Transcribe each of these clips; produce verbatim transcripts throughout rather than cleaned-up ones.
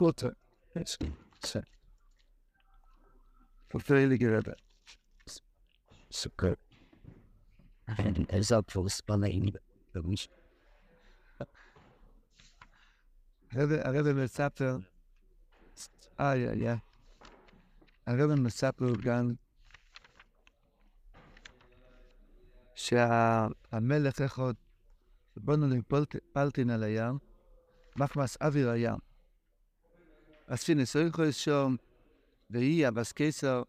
Gurte. So, völlige Rebbe. So good. הרב מספר, אה, יא, יא. הרב מספר גם שהמלך אחד בנו לפלטין על הים, מחמס אוויר הים. הספינה סויקו שם, והיא, אבס קיסר,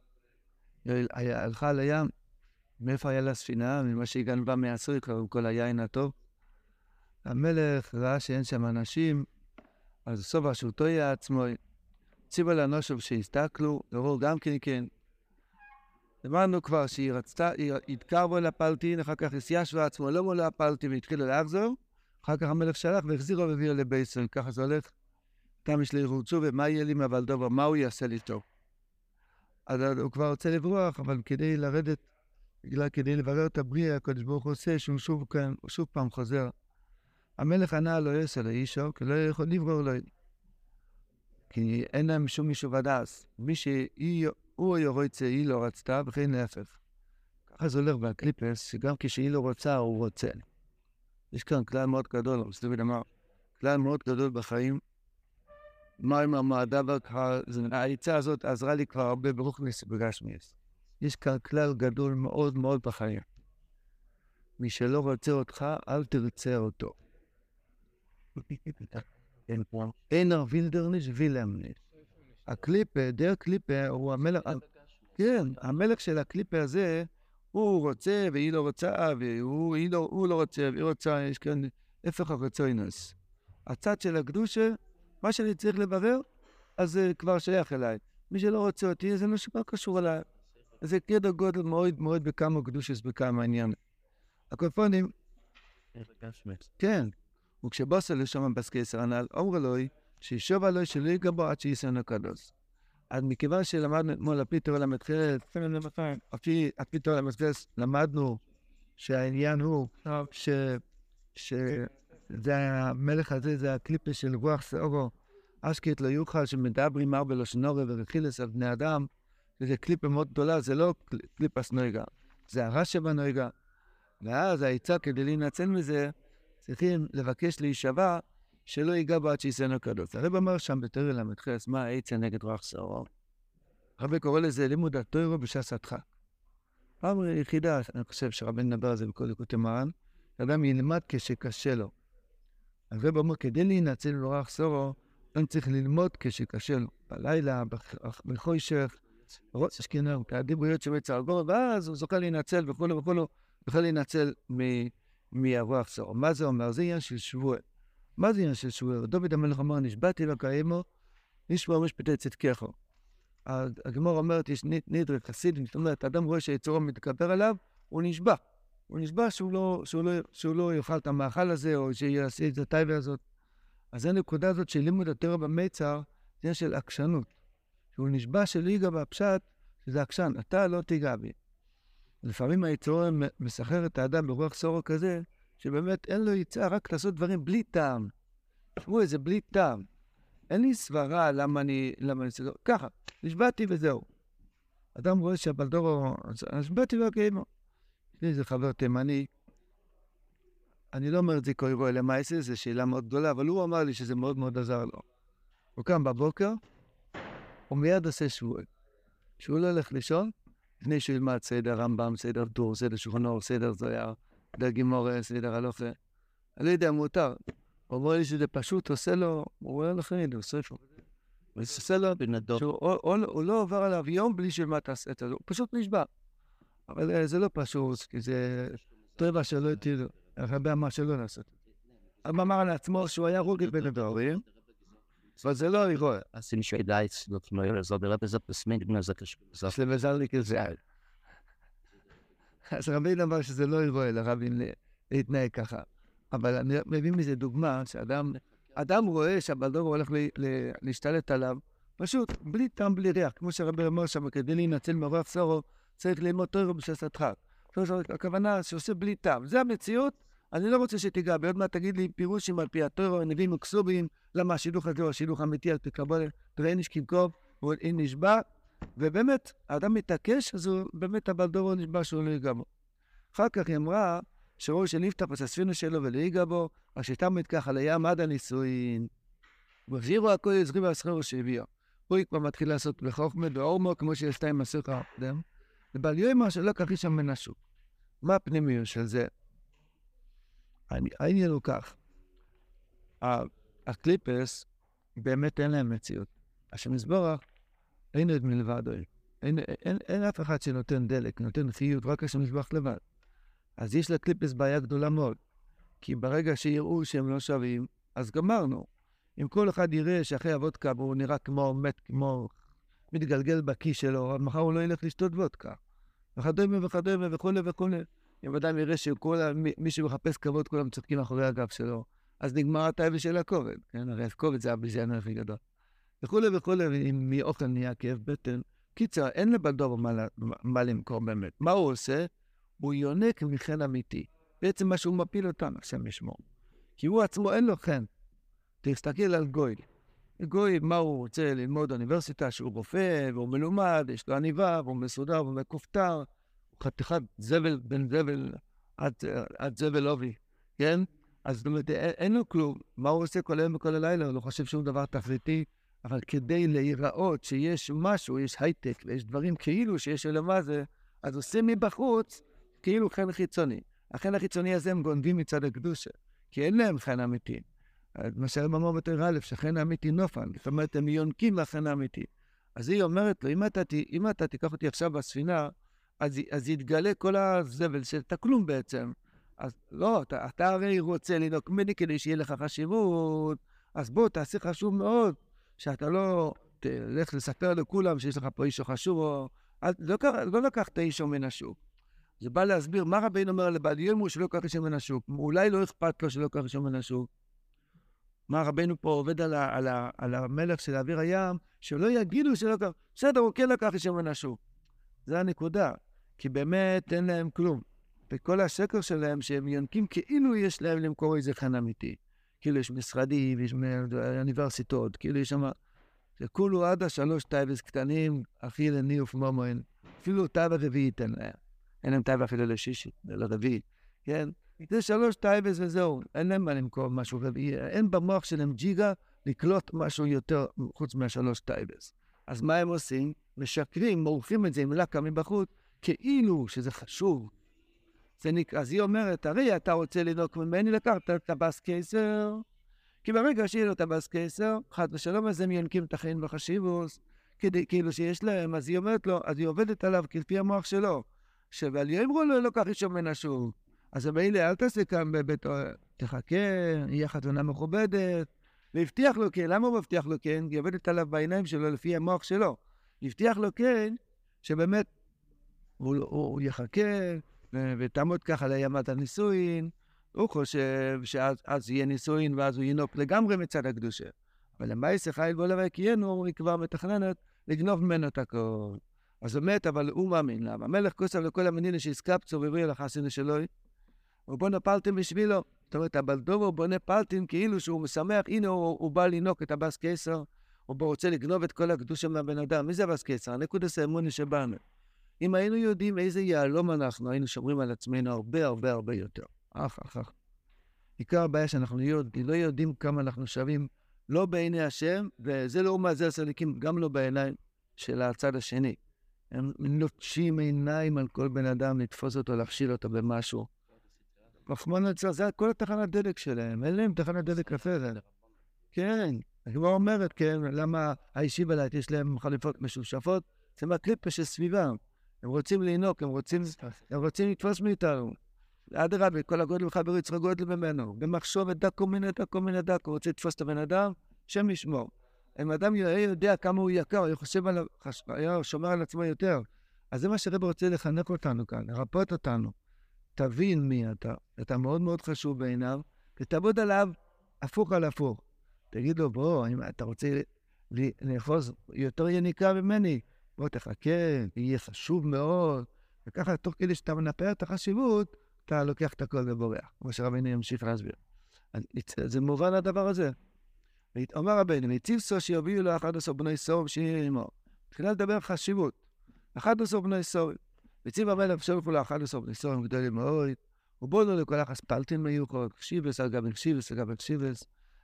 הלכה על הים, מאיפה היה לה ספינה, ממה שהיא גנבה מהסויקו, כל היין הטוב. המלך ראה שאין שם אנשים, אז סוף השוטו היה עצמו, ציבה לנו שוב שהסתכלו, לראות גם כן כן. אמרנו כבר שהיא רצתה, היא התקרבו אל הפלטין, אחר כך הסיישו עצמו, לא מולו הפלטין, והתחילו להחזור, אחר כך המלך שלח והחזירו והביאו לבייסון, ככה זה הולך, תם יש לי רצו, ומה יהיה לי מעבל דובר, מה הוא יעשה לי טוב? אז הוא כבר רוצה לברוח, אבל כדי לרדת, בגלל כדי לברר את הבריאה, הקדוש ברוך הוא עושה, שהוא שוב כאן, הוא שוב פעם חוזר. המלך ענה לא יעשה לאישו, כי לא יכול לברור לו. כי אין להם שום מישהו ודאס. מי שהוא היה רוצה, היא לא רצתה, וכן להפך. ככה זה הולך בקליפס, שגם כשהיא לא רוצה, הוא רוצה. יש כאן כלל מאוד גדול, אבל סדוביד אמר, כלל מאוד גדול בחיים. מה אם המעדה וככה, העיצה הזאת עזרה לי כבר הרבה ברוך מסבגשמיס. יש כאן כלל גדול מאוד מאוד בחיים. מי שלא רוצה אותך, אל תרצה אותו. אינו וילדרניש וילמניש. הקליפה, דר קליפה, הוא המלך... כן, המלך של הקליפה הזה, הוא רוצה והיא לא רוצה, והוא לא רוצה והיא רוצה, יש כאן הפך הרצוינס. הצד של הקדושה, מה שאני צריך לברר, אז זה כבר שייך אליי. מי שלא רוצה אותי, זה לא שמה קשור אליי. זה קדע גודל מאוד מאוד בכמה קדושס, בכמה עניין. הקופונים... כן. וכשבוסה לשם בסקיסר הנעל, אומר אלוהי, שישוב אלוהי שלא יגבור עד שיסענו קדוש. אז מכיוון שלמדנו אתמול הפיתור למתחילת, הפיתור למתחילת, למדנו שהעניין הוא, שהמלך הזה זה הקליפה של רוח סעורו, אשקית לא יוכל שמדברים הרבה לו שנורא ורכילס על בני אדם, וזה קליפה מאוד גדולה, זה לא קליפה סנויגה, זה הרע שבנויגה. ואז העיצה כדי להינצל מזה, צריכים לבקש להישבע שלא ייגע בו עד שיסענו קדוש. הרב אמר שם בתורה למתחילת, מה העיצה נגד רוח סעורו? הרב קורא לזה לימוד התורה בש"ס הדחק. פעם יחידה, אני חושב שרבנו נדבר על זה בכל ליקוטי מרן, אדם ילמד כשקשה לו. הרב אמר, כדי להינצל מרוח סעורו, אדם צריך ללמוד כשקשה לו. בלילה, בחושך, רוץ השכינה, הדיבוריות שבצע הגור, ואז הוא זוכה להינצל וכולו וכולו, בכלל להינצל מהרוח סעורו. מה זה אומר? זה עניין של שבוע. מה זה עניין של שבוע? דוד המלך אמר, נשבעתי לקיימו, נשמור משפטי צדקך. הגמרא אומרת, יש נדרי חסידית, זאת אומרת, האדם רואה שהיצורו מתגבר עליו, הוא נשבע. הוא נשבע שהוא לא יאכל את המאכל הזה, או שיעשה את הטייבה הזאת. אז הנקודה הזאת של לימוד התורה במצר, זה עניין של עקשנות. שהוא נשבע שלא ייגע בפשט, שזה עקשן, אתה לא תיגע בי. לפעמים היצור מסחרר את האדם ברוח סעורו כזה, שבאמת אין לו יצאה רק לעשות דברים בלי טעם. תשמעו, זה בלי טעם. אין לי סברה למה אני... למה אני... ככה, נשבעתי וזהו. אדם רואה שהבלדור... נשבעתי והקיימו. יש לי איזה חבר תימני. אני לא אומר את זה קוראו אלה מייסס, זו שאלה מאוד גדולה, אבל הוא אמר לי שזה מאוד מאוד עזר לו. הוא קם בבוקר, הוא מיד עושה שבועי. כשהוא לא הולך לישון, לפני שהוא ילמד סדר רמב"ם, סדר טור, סדר שולחן ערוך, סדר זוהר, סדר גימורה, סדר הלוכה. אני לא יודע, מותר. הוא אומר לי שזה פשוט, עושה לו, הוא רואה לכם, הוא עושה שוב. הוא עושה לו, הוא לא עובר עליו יום בלי שלמה תעשה את זה, הוא פשוט נשבע. אבל זה לא פשוט, כי זה טבע שלא התאילו, הרבה אמר שלא לעשות. הוא אמר על עצמו שהוא היה רוגל בין הדברים, אבל זה לא אירוע. עשינו שאלה אצלות מויר, זאת אומרת, זה פסמנט בנזק השפט. זה מזל לי כזה. אז רבין אמר שזה לא אירוע לרבים להתנהג ככה. אבל אני מביא מזה דוגמה שאדם, אדם רואה שהבלדור הולך להשתלט עליו, פשוט בלי טעם, בלי ריח. כמו שרבי אמר שם, כדי להינצל מרוח סעורו, צריך ללמוד תורה בש"ס הדחק. הכוונה שעושה בלי טעם. זה המציאות, אני לא רוצה שתיגע, בעוד מה תגיד לי פירושים על פי התורה, נביאים וכסובים, למה השידוך הזה הוא השידוך אמיתי על פי קבלה, תראה איניש קמקוב, הוא איניש בא, ובאמת, האדם מתעקש, אז הוא באמת הבדור נשבע שהוא לא ייגע בו. אחר כך היא אמרה, שראו שנפתח את הספינה שלו ולא ייגע בו, השתמת ככה לים עד הנישואין. והזהירו הכל יזרים והסחרו שהביאו. הוא כבר מתחיל לעשות בחוכמה ואורמו, כמו שעשתה עם הסוכר הקדם. אבל יאמר שלא ככה שם מנשוק. מה הפנימיות של זה? העניין הוא כך. הקליפס באמת אין להם מציאות. השם יזברך, אין עוד מלבדו. אין אף אחד שנותן דלק, נותן חיות, רק השם יזברך לבד. אז יש לקליפס בעיה גדולה מאוד. כי ברגע שיראו שהם לא שווים, אז גמרנו. אם כל אחד יראה שאחרי הוודקה הוא נראה כמו מת, כמו מתגלגל בכיס שלו, מחר הוא לא ילך לשתות וודקה. וכדומה וכדומה וכו' וכו'. אם אדם יראה שמי שמחפש כבוד, כולם צודקים אחרי הגב שלו, אז נגמר התאווה של הכובד. כן, הרי הכובד זה הביזיון הכי גדול. וכו' וכו', אם מאוכל נהיה כאב בטן. קיצר, אין לבדו מה למכור באמת. מה הוא עושה? הוא יונק מחן אמיתי. בעצם מה שהוא מפיל אותנו, השם ישמור. כי הוא עצמו אין לו חן. תסתכל על גוי. גוי, מה הוא רוצה ללמוד אוניברסיטה, שהוא רופא, והוא מלומד, יש לו עניבה, והוא מסודר, והוא מכופתר, חתיכת זבל בין זבל עד, עד זבל אובי, כן? אז זאת אומרת, אין לו כלום. מה הוא עושה כל היום וכל הלילה? הוא לא חושב שום דבר תכליתי, אבל כדי להיראות שיש משהו, יש הייטק, ויש דברים כאילו שיש אלמה זה, אז עושים מבחוץ כאילו חן חיצוני. החן החיצוני הזה הם גונבים מצד הקדושה, כי אין להם חן אמיתי. למשל, אמרו בתורה א', שחן האמיתי נופן, זאת אומרת, הם יונקים לחן האמיתי. אז היא אומרת לו, אם אתה, אם אתה תיקח אותי עכשיו בספינה, אז, אז יתגלה כל הזבל שאתה כלום בעצם. אז לא, אתה, אתה הרי רוצה לנוק מני כדי שיהיה לך חשיבות, אז בוא, תעשי חשוב מאוד, שאתה לא תלך לספר לכולם שיש לך פה אישו חשוב, או... אז לא, לא לקח את האישו מן השוק. זה בא להסביר מה רבינו אומר לבעל יאמרו שלא קח אישו מן השוק, אולי לא אכפת לו שלא קח אישו מן השוק. מה רבינו פה עובד על, ה, על, ה, על המלך של אוויר הים, שלא יגידו שלא קח, בסדר, הוא כן לקח אישו מן השוק. זה הנקודה. כי באמת אין להם כלום. וכל השקר שלהם שהם יונקים כאילו יש להם למכור איזה חן אמיתי. כאילו יש משרדים, יש אוניברסיטות, כאילו יש שם... כולו עד השלוש טייבס קטנים, אחי לני ופמומו, אפילו טייבה רביעית אין להם. אין להם טייבה אפילו לשישית, לרביעית. כן? זה שלוש טייבס וזהו, אין להם מה למכור משהו רביעי. אין במוח שלהם ג'יגה לקלוט משהו יותר חוץ מהשלוש טייבס. אז מה הם עושים? משקרים, מורחים את זה עם לקה מבחוץ, כאילו שזה חשוב. זה נק... אז היא אומרת, הרי אתה רוצה לנוק ממני, לקחת טבס קיסר. כי ברגע שיהיה לו טבס קיסר, חד ושלום, אז הם יונקים את החיים בחשיבוס, כדי, כאילו שיש להם, אז היא אומרת לו, אז היא עובדת עליו כפי המוח שלו, שבל יאמרו לו, לא כך אישו מנשוב. אז המעילה, אל תעשה כאן בבית, תחכה, יהיה חתונה מכובדת, והבטיח לו כן, למה הוא מבטיח לו כן? היא עובדת עליו בעיניים שלו, לפי המוח שלו. הבטיח לו כן, שבאמת, הוא, הוא יחכה, ותעמוד ככה לימת הנישואין, הוא חושב שאז אז יהיה נישואין, ואז הוא ינוק לגמרי מצד הקדושה. אבל למעיס החייל בולבי קיינו, היא כבר מתכננת לגנוב ממנו את הכל. אז אומרת, אבל הוא מאמין למה. המלך כוסף לכל המדינה שהסקפצו ובריא לך עשינו שלוי, ובונה פלטין בשבילו. זאת אומרת, אבל דובר בונה פלטין כאילו שהוא משמח, הנה הוא, הוא בא לנוק את הבס קיסר, הוא רוצה לגנוב את כל הקדושה מהבן אדם. מי זה הבס קיסר? הנקודס האמוני שבאנו. אם היינו יודעים איזה יעלום אנחנו, היינו שומרים על עצמנו הרבה הרבה הרבה יותר. אך, אך, אך. עיקר הבעיה שאנחנו יודעים, לא יודעים כמה אנחנו שווים, לא בעיני השם, וזה לא מה זה הסליקים, גם לא בעיניים של הצד השני. הם נוטשים עיניים על כל בן אדם, לתפוס אותו, להכשיל אותו במשהו. רחמנא ליצלן, זה כל התחנת דלק שלהם, אין להם תחנת דלק אחרת. כן, אני כבר אומרת, כן, למה הישיבה לית, יש להם חליפות משושפות, זה מהקליפה שסביבם. הם רוצים לינוק, הם רוצים, הם רוצים לתפוס מאיתנו. עד רבי, כל הגודל וחבר יצחק גודל ממנו. במחשוב את דקו מן הדקו מן הדקו, רוצה לתפוס את הבן אדם, שם ישמור. אם אדם יודע כמה הוא יקר, הוא חושב על, הוא שומר על עצמו יותר. אז זה מה שרבי רוצה לחנק אותנו כאן, לרפות אותנו. תבין מי אתה, אתה מאוד מאוד חשוב בעיניו, ותעבוד עליו הפוך על הפוך. תגיד לו, בוא, אם אתה רוצה לאחוז יותר יניקה ממני, בוא תחכה, יהיה חשוב מאוד, וככה תוך כדי שאתה מנפה את החשיבות, אתה לוקח את הכל ובורח, כמו שרבנו ימשיך להסביר. זה מובן הדבר הזה. אומר רבנו, ניציבסו שיביאו לו אחד עשר בני סורים שיהיה עמו. התחילה לדבר חשיבות. אחד עשר בני סורים. וציב המלך שולפו לו אחד עשר בני סורים גדולים מאוד, ובונו לו כל אחת פלטין מיוחד, שיבס על גבי שיבס על גבי שיבס,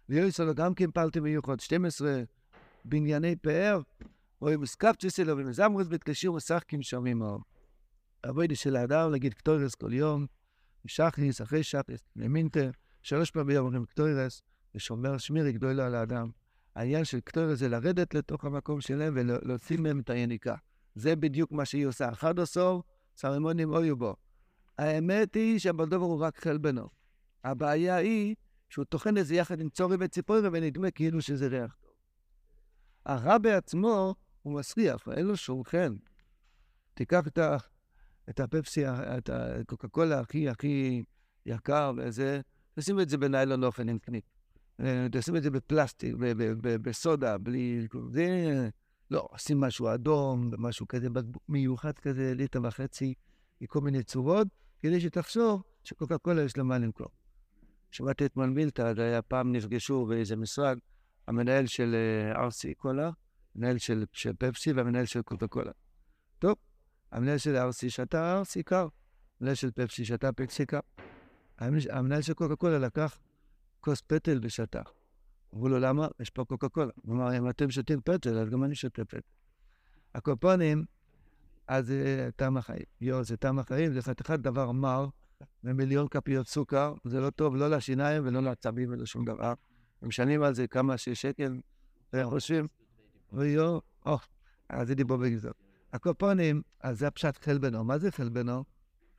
ויועיסו לו גם כן פלטין מיוחד, שתים עשרה בנייני פאר, רואים סקפצ'יס אלו ומזמרס בתקשיר ושחקים שומעים מאוד. עבודי של האדם להגיד קטורס כל יום, שחריס, אחרי שחריס, למינטר, שלוש פעמים ביום אומרים קטורס, ושומר שמירי גדול לו על האדם. העניין של קטורס זה לרדת לתוך המקום שלהם ולהוציא מהם את היניקה. זה בדיוק מה שהיא עושה. אחד עשור, סרמונים אויו בו. האמת היא שהבלדובר הוא רק חלבנו. הבעיה היא שהוא תוכן לזה יחד עם צורי וציפורי ונדמה כאילו שזה ריח טוב. הרע בעצמו הוא מסריח, אין לו שולחן. תיקח את ה... את הפפסי, את הקוקה קולה הכי הכי יקר וזה, תשים את זה בניילון אופן עם קניק. תשים את זה בפלסטיק, בסודה, בלי... זה... לא, עושים משהו אדום, משהו כזה מיוחד כזה, ליטר וחצי, כל מיני צורות, כדי שתחשוב שקוקה קולה יש למה למכור. שמעתי את מלמילטה, היה פעם נפגשו באיזה משרד, המנהל של ארסי קולה, המנהל של פפסי והמנהל של קוקה קולה. טוב. המנהל של ארסי שתה ארסי קר, המנהל של פפסי שתה פפסי קר. המנהל של קוקה קולה לקח כוס פטל ושתה. אמרו לו, למה? יש פה קוקה קולה. הוא אמר, אם אתם שותים פטל, אז גם אני שותה פטל. הקופונים, אז זה טעם החיים. יו, זה טעם החיים, זה חתיכת דבר מר, ומיליון כפיות סוכר, זה לא טוב, לא לשיניים ולא לעצבים ולא שום דבר. הם משנים על זה כמה ששקל, והם חושבים, ויו, או, אז זה דיבור בגזוק. הקופונים, אז זה הפשט חלבנו. מה זה חלבנו?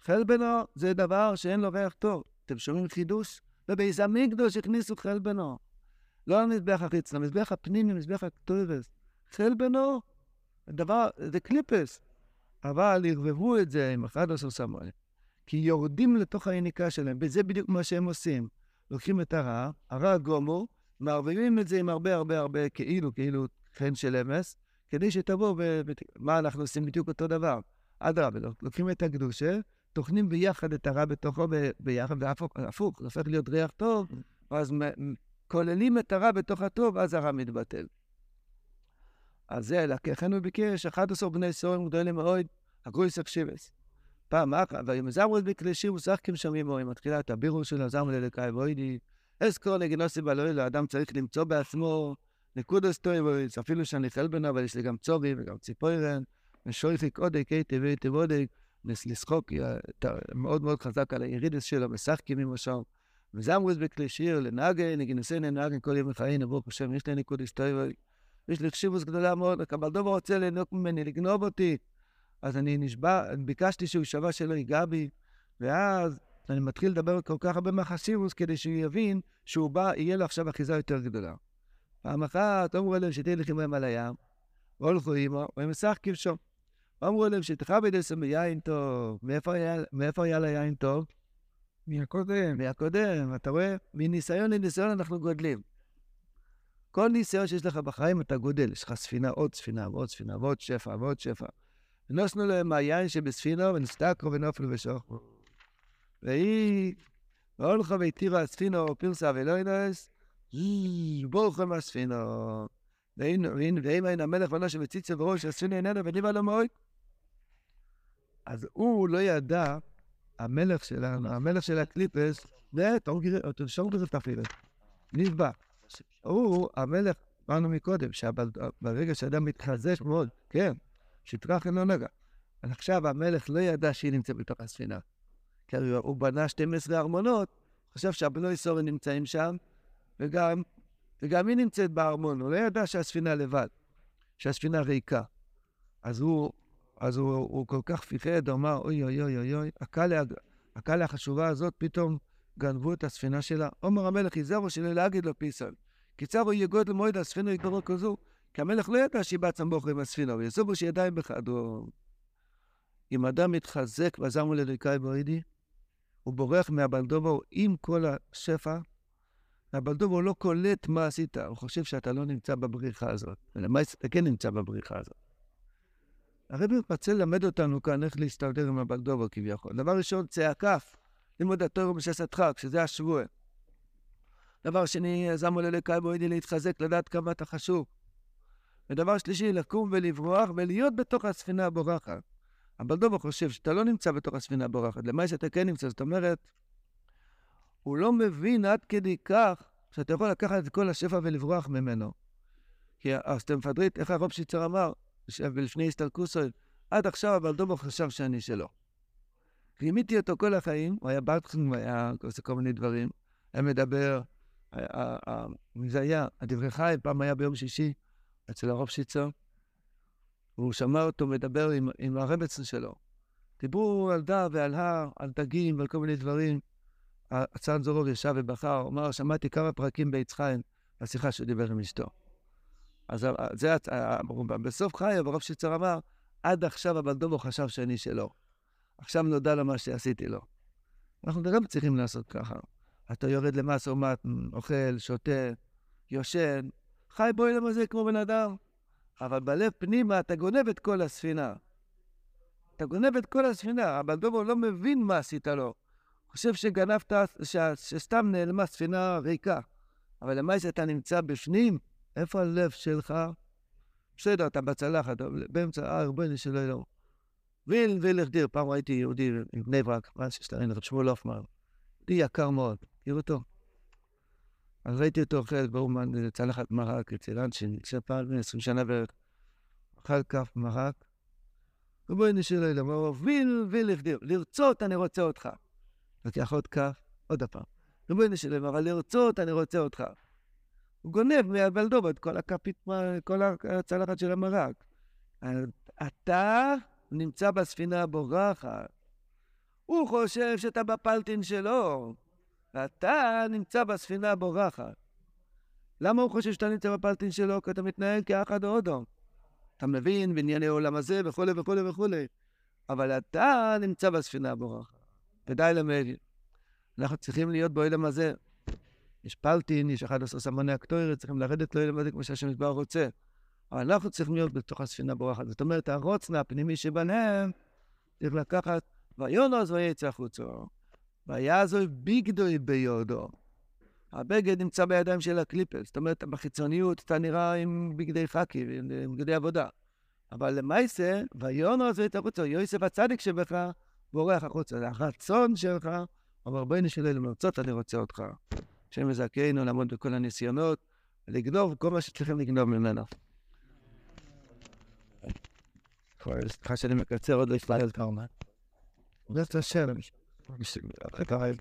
חלבנו זה דבר שאין לו ריח טוב. אתם שומעים חידוש? ובייס המקדוש הכניסו חלבנו. לא המזבח החיצון, המזבח הפנימי, המזבח הכתובס. חלבנו, הדבר, זה קליפס. אבל ירבבו את זה עם אחד עשר סמואל. כי יורדים לתוך היניקה שלהם, וזה בדיוק מה שהם עושים. לוקחים את הרע, הרע גומו, מערבבים את זה עם הרבה הרבה הרבה כאילו, כאילו חן של אמס, כדי שתבוא, מה אנחנו עושים בדיוק אותו דבר? אדרבה, לוקחים את הקדושה, תוכנים ביחד את הרע בתוכו ביחד, והפוך, הופך להיות ריח טוב, ואז כוללים את הרע בתוך הטוב, אז הרע מתבטל. אז זה, לכן הוא ביקש, אחד עשר בני סורים גדולים מאוד, הגרויס הקשיבס. פעם אחת, והיומזמרות בקלישי, ושחקים שמים או, עם התחילת הבירו של הזמרות ללקאי בוידי, אסקור לגנוסי בלוילה, אדם צריך למצוא בעצמו, נקודוס טויבויץ, אפילו שאני חלבנו, אבל יש לי גם צורי וגם ציפוירן, ושויחיק עודק, איתי ואיתי ועודק, לשחוק מאוד מאוד חזק על הירידס שלו, משחקים עם השם, וזמרוס בכלי שיר, לנהגי, נגינסי נהגי, כל יום החיים, נבור חושם, יש לי נקודוס טויבויץ, יש לי חשיבוס גדולה מאוד, אבל דובר רוצה לנוק ממני, לגנוב אותי, אז אני נשבע, ביקשתי שהוא שווה שלא ייגע בי, ואז אני מתחיל לדבר כל כך הרבה מהחשיבוס, כדי שהוא יבין שהוא בא, יהיה לו עכשיו אחיזה יותר גדולה. פעם אחת אמרו אליהם שתלכים הם על הים, והולכו אימו, והם משחקים שם. אמרו אליהם שתחבד עשם ביין טוב. מאיפה היה ליין טוב? מהקודם. מהקודם, אתה רואה? מניסיון לניסיון אנחנו גודלים. כל ניסיון שיש לך בחיים אתה גודל, יש לך ספינה, עוד ספינה, ועוד ספינה, ועוד שפע, ועוד שפע. ונוסנו להם היין שבספינו, ונסתקרו ונופלו ושוכרו. והיא, והולכה והתירה הספינו, פירסה ולא ינס, בורחו מהספינה, ואם אין המלך ונושא וציצה וראש, הספינה איננה וניבה לא מאוד. אז הוא לא ידע, המלך שלנו, המלך של הקליפס, ותרשום כזאת תפליבת, נדבע. הוא, המלך, אמרנו מקודם, שברגע שאדם מתחזש מאוד, כן, שטרח אינו נגע. אז עכשיו המלך לא ידע שהיא נמצא בתוך הספינה. כי הוא בנה שתים עשרה ארמונות, חשב שהבנוי סורן נמצאים שם, וגם, וגם היא נמצאת בארמון, הוא לא ידע שהספינה לבד, שהספינה ריקה. אז הוא, אז הוא, הוא כל כך פיחד, הוא אמר, אוי, אוי, אוי, אוי, אוי, הקהל החשובה הזאת, פתאום גנבו את הספינה שלה. עומר המלך יזרו שלא להגיד לו פיסון. קיצרו יגוד למועד הספינה יקרו כזו, כי המלך לא ידע שהיא בעצם בוחר עם הספינה, הוא יסובו שידיים בחד. הוא... אם אדם מתחזק ועזרנו לריקאי בורידי, הוא בורח מהבלדובר עם כל השפע, הבלדובר הוא לא קולט מה עשית, הוא חושב שאתה לא נמצא בבריחה הזאת. ולמה אתה כן נמצא בבריחה הזאת? הרב רוצה למד אותנו כאן איך להסתדר עם הבלדובר כביכול. דבר ראשון, צעקף. לימוד התורה משסתך, כשזה השבוע. דבר שני, זמו ללקאי בוידי להתחזק, לדעת כמה אתה חשוב. ודבר שלישי, לקום ולברוח ולהיות בתוך הספינה הבורחת. אבל דובר חושב שאתה לא נמצא בתוך הספינה הבורחת, למה שאתה כן נמצא, זאת אומרת, הוא לא מבין עד כדי כך, שאתה יכול לקחת את כל השפע ולברוח ממנו. כי אתם פדרית, איך הרב שיצר אמר, ולפני הסתלקוסוי, עד עכשיו אבל דובר חשב שאני שלו. רימיתי אותו כל החיים, הוא היה ברטחן, היה עושה כל מיני דברים, היה מדבר, זה היה, הדברי חי, פעם היה ביום שישי, אצל הרב שיצר, והוא שמע אותו מדבר עם, עם הרבצן שלו. דיברו על דה ועל הר, על דגים ועל כל מיני דברים. הצאן זורוב ישב ובחר, אומר, שמעתי כמה פרקים בית חיים, השיחה שהוא דיבר עם אשתו. אז זה, בסוף חי, אבל הרב שיצר אמר, עד עכשיו אבל דובו חשב שאני שלו. עכשיו נודע לו מה שעשיתי לו. אנחנו גם צריכים לעשות ככה. אתה יורד למס עומת, אוכל, שותה, יושן, חי בו אילם הזה כמו בן אדם. אבל בלב פנימה אתה גונב את כל הספינה. אתה גונב את כל הספינה, אבל דובו לא מבין מה עשית לו. חושב שגנבת, ש... שסתם נעלמה ספינה ריקה. אבל למה שאתה נמצא בפנים, איפה הלב שלך? בסדר, אתה בצלחת, באמצע הרבני שלו אלו. ויל וילך דיר, פעם ראיתי יהודי עם בני ברק, מה ששתרין, רב שמואל הופמן. די יקר מאוד, תראו אותו. אז ראיתי אותו אוכל, באומן, צלחת מרק, אצל אנשין, שפעם עשרים שנה בערך, אכל כף מרק. רבני שלו אלו, אמרו, ויל וילך דיר, לרצות אני רוצה אותך. לקח עוד כף, עוד הפעם. רבני שלו אלו, אבל לרצות אני רוצה אותך. הוא גונב מהבלדובה את כל הכפית, כל הצלחת של המרק. אתה נמצא בספינה הבורחת. הוא חושב שאתה בפלטין שלו. אתה נמצא בספינה הבורחת. למה הוא חושב שאתה נמצא בפלטין שלו? כי אתה מתנהל כאחד או אודו. אתה מבין בענייני העולם הזה וכו' וכו' וכו'. אבל אתה נמצא בספינה הבורחת. ודי למבין. אנחנו צריכים להיות בעולם הזה. יש פלטין, יש אחד עשר סמני הקטורת, צריכים לרדת לו ילמד כמו שהשם יתברך רוצה. אבל אנחנו צריכים להיות בתוך הספינה בורחת. זאת אומרת, הרוצנה הפנימי שבניהם צריך לקחת, ויונוס ויצא חוצו. והיה זו ביגדוי ביודו. הבגד נמצא בידיים של הקליפל. זאת אומרת, בחיצוניות אתה נראה עם בגדי חקי, עם בגדי עבודה. אבל למעשה, ויונוס ויצא חוצו, יוסף הצדיק שבך בורח החוצה. זה הרצון שלך, אבל רבנו שלי למרצות אני רוצה אותך. שם מזכינו לעמוד בכל הניסיונות, לגנוב כל מה שצריכים לגנוב ממנו. סליחה שאני מקצר עוד לפני עוד כמה. זה השם.